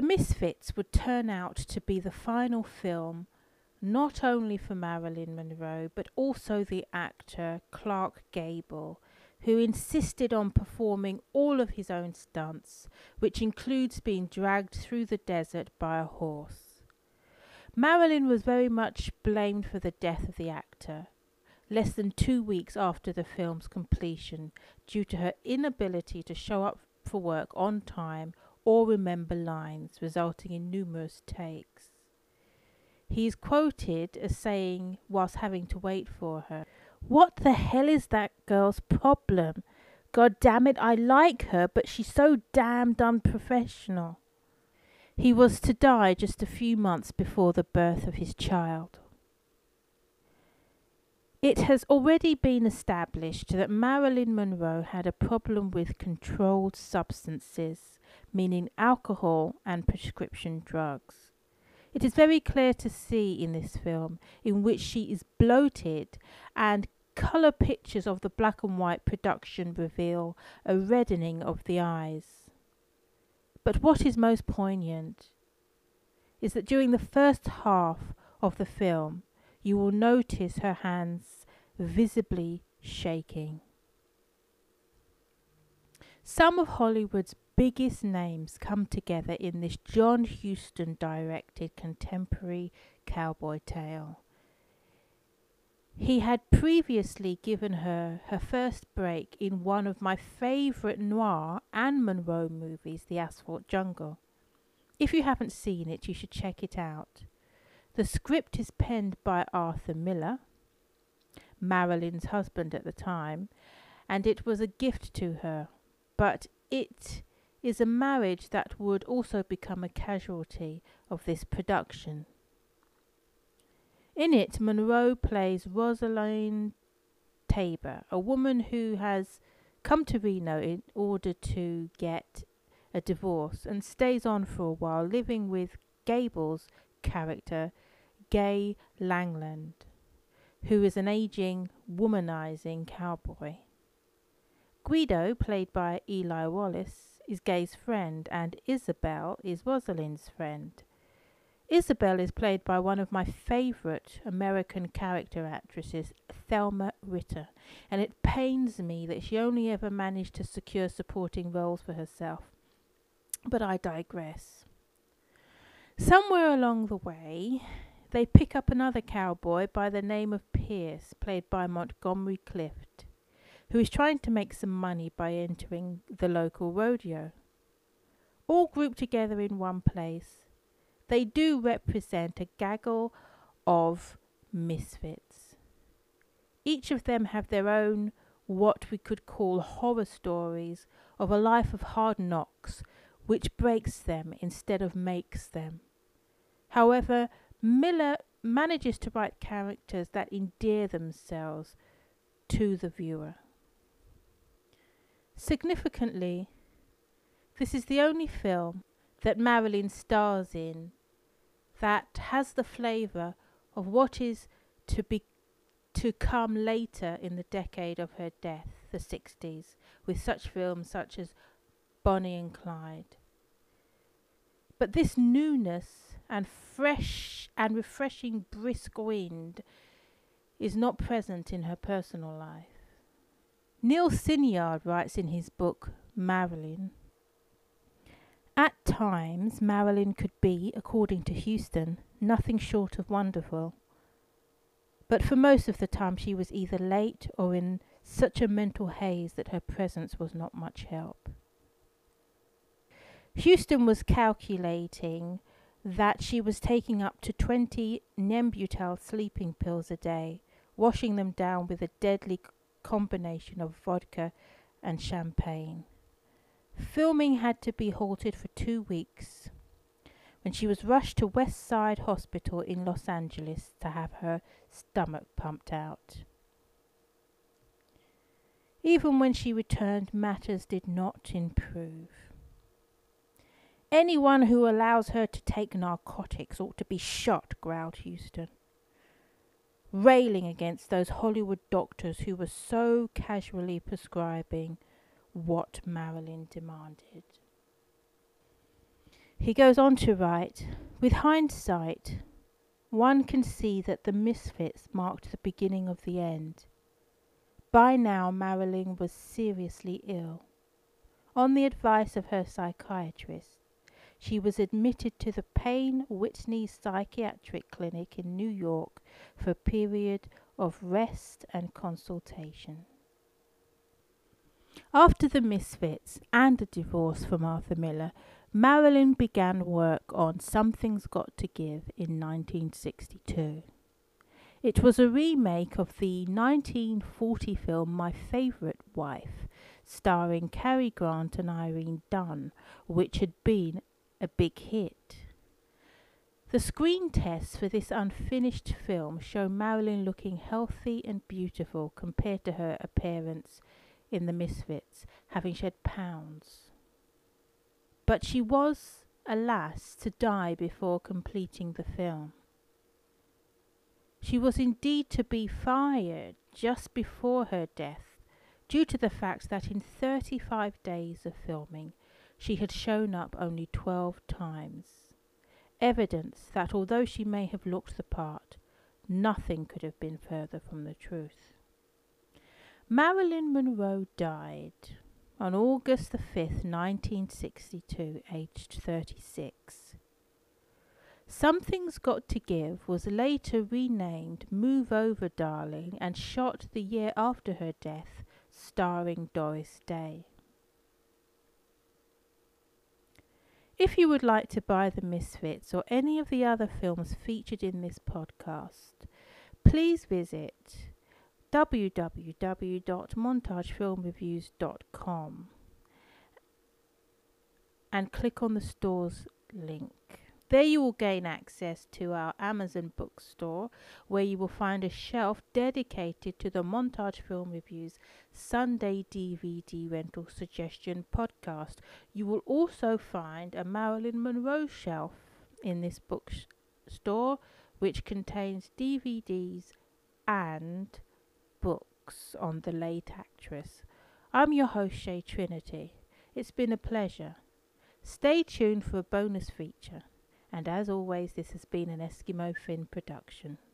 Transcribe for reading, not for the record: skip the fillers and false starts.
The Misfits would turn out to be the final film not only for Marilyn Monroe but also the actor Clark Gable, who insisted on performing all of his own stunts, which includes being dragged through the desert by a horse. Marilyn was very much blamed for the death of the actor, less than 2 weeks after the film's completion, due to her inability to show up for work on time or remember lines, resulting in numerous takes. He is quoted as saying, whilst having to wait for her, "What the hell is that girl's problem? God damn it, I like her, but she's so damned unprofessional." He was to die just a few months before the birth of his child. It has already been established that Marilyn Monroe had a problem with controlled substances, meaning alcohol and prescription drugs. It is very clear to see in this film, in which she is bloated, and colour pictures of the black and white production reveal a reddening of the eyes. But what is most poignant is that during the first half of the film, you will notice her hands visibly shaking. Some of Hollywood's biggest names come together in this John Huston directed contemporary cowboy tale. He had previously given her her first break in one of my favourite noir and Monroe movies, The Asphalt Jungle. If you haven't seen it, you should check it out. The script is penned by Arthur Miller, Marilyn's husband at the time, and it was a gift to her, but it is a marriage that would also become a casualty of this production. In it, Monroe plays Rosaline Tabor, a woman who has come to Reno in order to get a divorce and stays on for a while, living with Gable's character, Gay Langland, who is an aging, womanizing cowboy. Guido, played by Eli Wallach, is Gay's friend, and Isabel is Rosaline's friend. Isabel is played by one of my favourite American character actresses, Thelma Ritter, and it pains me that she only ever managed to secure supporting roles for herself. But I digress. Somewhere along the way, they pick up another cowboy by the name of Pierce, played by Montgomery Clift, who is trying to make some money by entering the local rodeo. All grouped together in one place, they do represent a gaggle of misfits. Each of them have their own, what we could call, horror stories of a life of hard knocks, which breaks them instead of makes them. However, Miller manages to write characters that endear themselves to the viewer. Significantly, this is the only film that Marilyn stars in that has the flavour of what is to come later in the decade of her death, the 60s, with such films such as Bonnie and Clyde. But this newness and fresh and refreshing brisk wind is not present in her personal life. Neil Sinyard writes in his book, Marilyn, "At times, Marilyn could be, according to Huston, nothing short of wonderful. But for most of the time, she was either late or in such a mental haze that her presence was not much help." Huston was calculating that she was taking up to 20 Nembutal sleeping pills a day, washing them down with a deadly combination of vodka and champagne. Filming had to be halted for 2 weeks when she was rushed to West Side Hospital in Los Angeles to have her stomach pumped out. Even when she returned, matters did not improve. "Anyone who allows her to take narcotics ought to be shot," growled Huston, railing against those Hollywood doctors who were so casually prescribing what Marilyn demanded. He goes on to write, "With hindsight, one can see that The Misfits marked the beginning of the end. By now, Marilyn was seriously ill. On the advice of her psychiatrist, she was admitted to the Payne Whitney Psychiatric Clinic in New York for a period of rest and consultation. After The Misfits and a divorce from Arthur Miller, Marilyn began work on Something's Got to Give in 1962. It was a remake of the 1940 film My Favorite Wife, starring Cary Grant and Irene Dunne, which had been a big hit. The screen tests for this unfinished film show Marilyn looking healthy and beautiful compared to her appearance in The Misfits, having shed pounds. But she was, alas, to die before completing the film. She was indeed to be fired just before her death, due to the fact that in 35 days of filming, she had shown up only 12 times. Evidence that although she may have looked the part, nothing could have been further from the truth. Marilyn Monroe died on August the 5th, 1962, aged 36. Something's Got to Give was later renamed Move Over, Darling, and shot the year after her death, starring Doris Day. If you would like to buy The Misfits or any of the other films featured in this podcast, please visit www.montagefilmreviews.com and click on the store's link. There you will gain access to our Amazon bookstore, where you will find a shelf dedicated to the Montage Film Reviews Sunday DVD Rental Suggestion podcast. You will also find a Marilyn Monroe shelf in this bookstore, which contains DVDs and books on the late actress. I'm your host, Shea Trinity. It's been a pleasure. Stay tuned for a bonus feature. And as always, this has been an Eskimo Fin production.